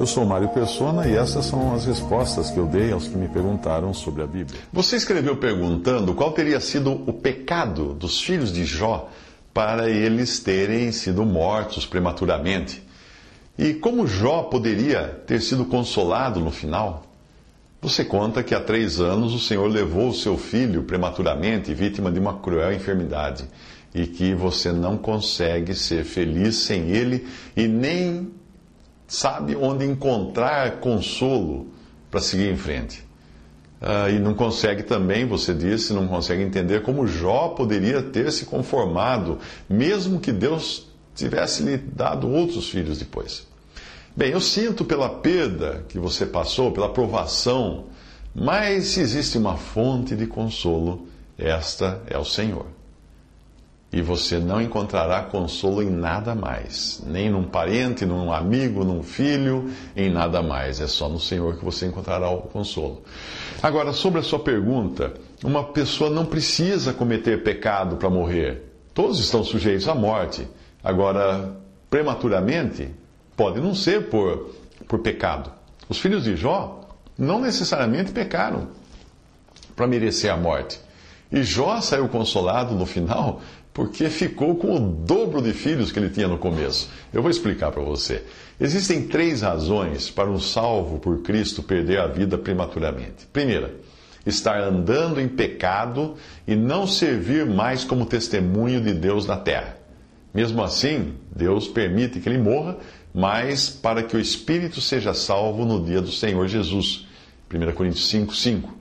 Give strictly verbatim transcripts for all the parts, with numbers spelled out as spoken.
Eu sou Mário Persona e essas são as respostas que eu dei aos que me perguntaram sobre a Bíblia. Você escreveu perguntando qual teria sido o pecado dos filhos de Jó para eles terem sido mortos prematuramente. E como Jó poderia ter sido consolado no final? Você conta que há três anos o Senhor levou o seu filho prematuramente, vítima de uma cruel enfermidade, e que você não consegue ser feliz sem ele e nem sabe onde encontrar consolo para seguir em frente. Ah, e não consegue também, você disse, não consegue entender como Jó poderia ter se conformado, mesmo que Deus tivesse lhe dado outros filhos depois. Bem, eu sinto pela perda que você passou, pela provação, mas se existe uma fonte de consolo, esta é o Senhor. E você não encontrará consolo em nada mais, nem num parente, num amigo, num filho, em nada mais. É só no Senhor que você encontrará o consolo. Agora, sobre a sua pergunta, uma pessoa não precisa cometer pecado para morrer. Todos estão sujeitos à morte. Agora, prematuramente, pode não ser por, por pecado. Os filhos de Jó não necessariamente pecaram para merecer a morte. E Jó saiu consolado no final porque ficou com o dobro de filhos que ele tinha no começo. Eu vou explicar para você. Existem três razões para um salvo por Cristo perder a vida prematuramente. Primeira, estar andando em pecado e não servir mais como testemunho de Deus na terra. Mesmo assim, Deus permite que ele morra, mas para que o Espírito seja salvo no dia do Senhor Jesus. primeira Coríntios cinco, cinco.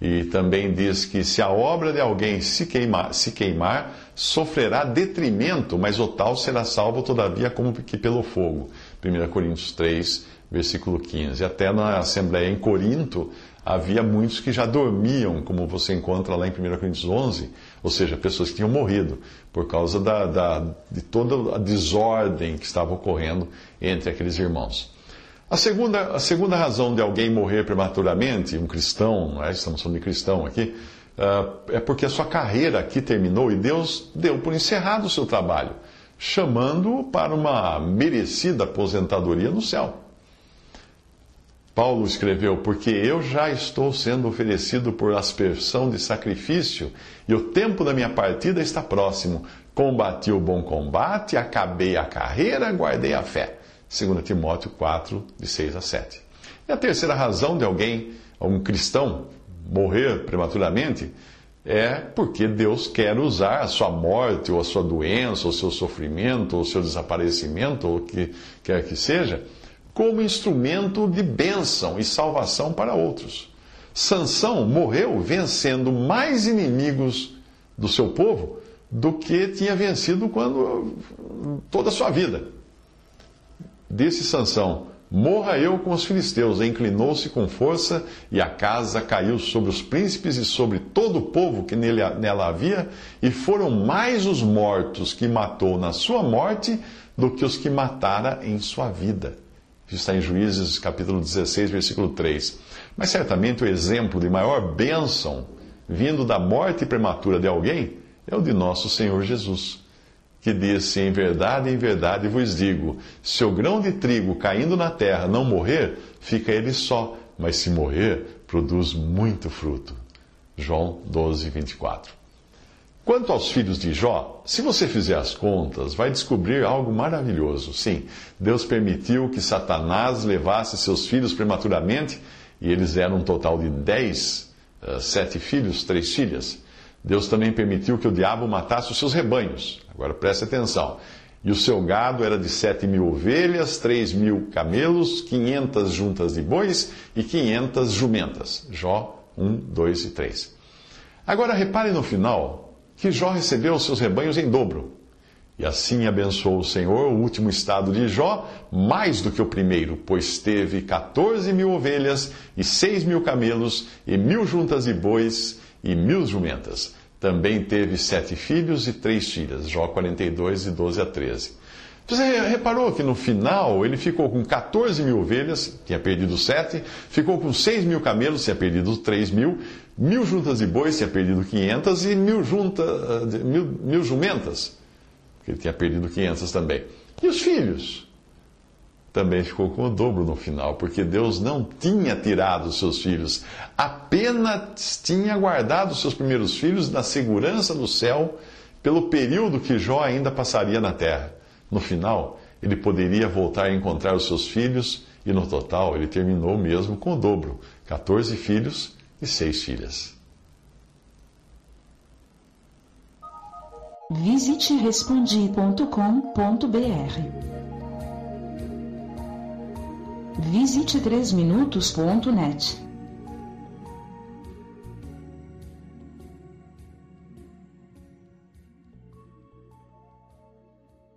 E também diz que se a obra de alguém se queimar, se queimar, sofrerá detrimento, mas o tal será salvo todavia como que pelo fogo. primeira Coríntios três, versículo quinze. Até na Assembleia em Corinto, havia muitos que já dormiam, como você encontra lá em primeira Coríntios onze, ou seja, pessoas que tinham morrido por causa da, da, de toda a desordem que estava ocorrendo entre aqueles irmãos. A segunda, a segunda razão de alguém morrer prematuramente, um cristão, não é? Estamos falando de cristão aqui, é porque a sua carreira aqui terminou e Deus deu por encerrado o seu trabalho, chamando-o para uma merecida aposentadoria no céu. Paulo escreveu, porque eu já estou sendo oferecido por aspersão de sacrifício, e o tempo da minha partida está próximo. Combati o bom combate, acabei a carreira, guardei a fé. segunda Timóteo quatro, de seis a sete. E a terceira razão de alguém, um cristão, morrer prematuramente, é porque Deus quer usar a sua morte, ou a sua doença, ou o seu sofrimento, ou o seu desaparecimento, ou o que quer que seja, como instrumento de bênção e salvação para outros. Sansão morreu vencendo mais inimigos do seu povo do que tinha vencido quando toda a sua vida. Disse Sansão, morra eu com os filisteus, inclinou-se com força e a casa caiu sobre os príncipes e sobre todo o povo que nele, nela havia, e foram mais os mortos que matou na sua morte do que os que matara em sua vida. Está em Juízes, capítulo dezesseis, versículo três. Mas certamente o exemplo de maior bênção vindo da morte prematura de alguém é o de nosso Senhor Jesus, que disse, em verdade, em verdade vos digo, se o grão de trigo caindo na terra não morrer, fica ele só, mas se morrer, produz muito fruto. João doze, vinte e quatro. Quanto aos filhos de Jó, se você fizer as contas, vai descobrir algo maravilhoso. Sim, Deus permitiu que Satanás levasse seus filhos prematuramente, e eles eram um total de dez, sete filhos, três filhas. Deus também permitiu que o diabo matasse os seus rebanhos. Agora preste atenção. E o seu gado era de sete mil ovelhas, três mil camelos, quinhentas juntas de bois e quinhentas jumentas. Jó um, dois e três. Agora repare no final que Jó recebeu os seus rebanhos em dobro. E assim abençoou o Senhor o último estado de Jó, mais do que o primeiro, pois teve catorze mil ovelhas, e seis mil camelos, e mil juntas de bois, e mil jumentas. Também teve sete filhos e três filhas, Jó quarenta e dois, de doze a treze. Você reparou que no final ele ficou com catorze mil ovelhas, tinha perdido sete, ficou com seis mil camelos, tinha perdido três mil, mil juntas de bois, tinha perdido quinhentas, e mil, junta, mil, mil jumentas, que ele tinha perdido quinhentas também. E os filhos? também ficou com o dobro no final, porque Deus não tinha tirado seus filhos, apenas tinha guardado seus primeiros filhos na segurança do céu pelo período que Jó ainda passaria na terra. No final, ele poderia voltar a encontrar os seus filhos, e no total ele terminou mesmo com o dobro, quatorze filhos e seis filhas. Visite respondi ponto com ponto br. Visite três minutos ponto net.